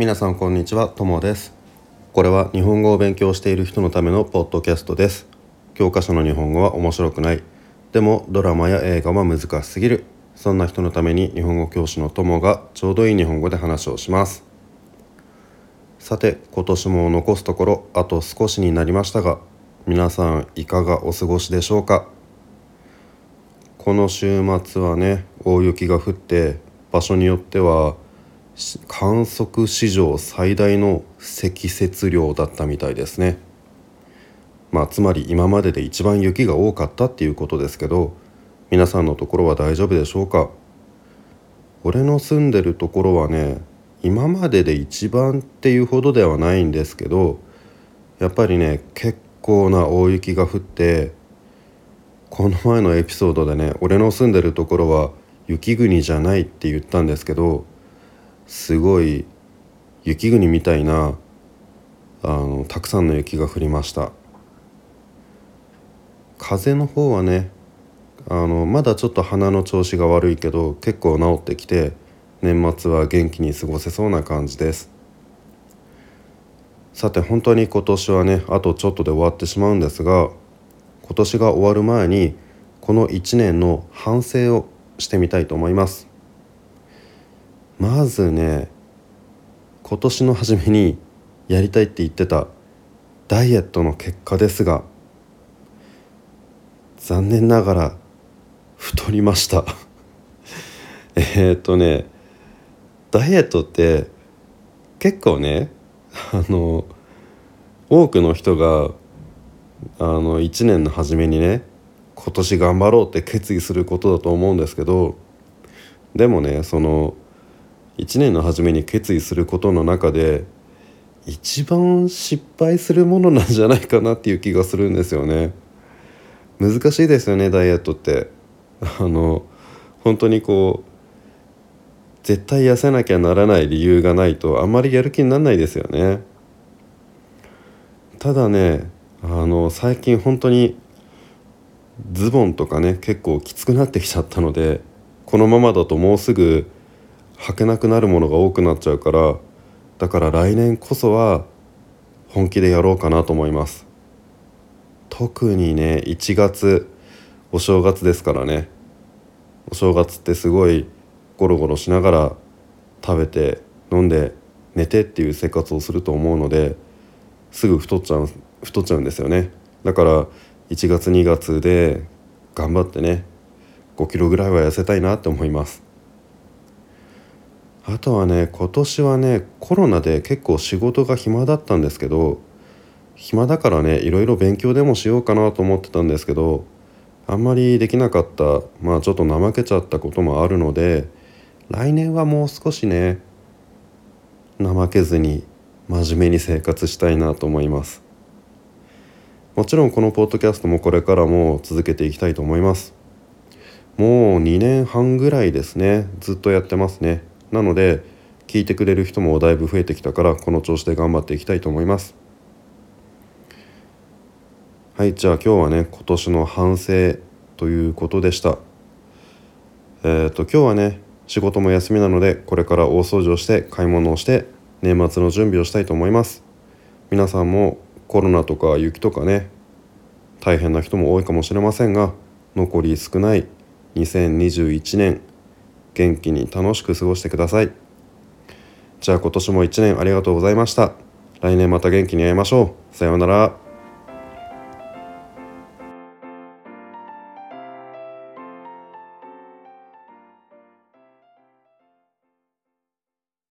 皆さんこんにちは、ともです。これは日本語を勉強している人のためのポッドキャストです。教科書の日本語は面白くない、でもドラマや映画は難しすぎる、そんな人のために日本語教師のともがちょうどいい日本語で話をします。さて、今年も残すところあと少しになりましたが、皆さんいかがお過ごしでしょうか。この週末はね、大雪が降って、場所によっては観測史上最大の積雪量だったみたいですね。つまり今までで一番雪が多かったっていうことですけど、皆さんのところは大丈夫でしょうか。俺の住んでるところはね、今までで一番っていうほどではないんですけど、やっぱりね、結構な大雪が降って、この前のエピソードでね、俺の住んでるところは雪国じゃないって言ったんですけど、すごい雪国みたいなたくさんの雪が降りました。風の方はね、まだちょっと鼻の調子が悪いけど結構治ってきて、年末は元気に過ごせそうな感じです。さて、本当に今年はね、あとちょっとで終わってしまうんですが、今年が終わる前にこの1年の反省をしてみたいと思います。まずね、今年の初めにやりたいって言ってたダイエットの結果ですが、残念ながら太りましたダイエットって結構ね、多くの人が1年の初めにね、今年頑張ろうって決意することだと思うんですけど、でもね、その1年の初めに決意することの中で一番失敗するものなんじゃないかなっていう気がするんですよね。難しいですよね、ダイエットって。本当にこう絶対痩せなきゃならない理由がないとあんまりやる気にならないですよね。ただね、最近本当にズボンとかね、結構きつくなってきちゃったので、このままだともうすぐ履けなくなるものが多くなっちゃうから、だから来年こそは本気でやろうかなと思います。特にね、1月お正月ですからね、お正月ってすごいゴロゴロしながら食べて飲んで寝てっていう生活をすると思うので、すぐ太っちゃうんですよね。だから1月2月で頑張ってね、5キロぐらいは痩せたいなって思います。あとはね、今年はね、コロナで結構仕事が暇だったんですけど、暇だからね、いろいろ勉強でもしようかなと思ってたんですけど、あんまりできなかった、ちょっと怠けちゃったこともあるので、来年はもう少しね、怠けずに真面目に生活したいなと思います。もちろんこのポッドキャストもこれからも続けていきたいと思います。もう2年半ぐらいですね、ずっとやってますね。なので聞いてくれる人もだいぶ増えてきたから、この調子で頑張っていきたいと思います。はい、じゃあ今日はね、今年の反省ということでした。今日はね、仕事も休みなので、これから大掃除をして買い物をして年末の準備をしたいと思います。皆さんもコロナとか雪とかね、大変な人も多いかもしれませんが、残り少ない2021年元気に楽しく過ごしてください。じゃあ今年も1年ありがとうございました。来年また元気に会いましょう。さようなら。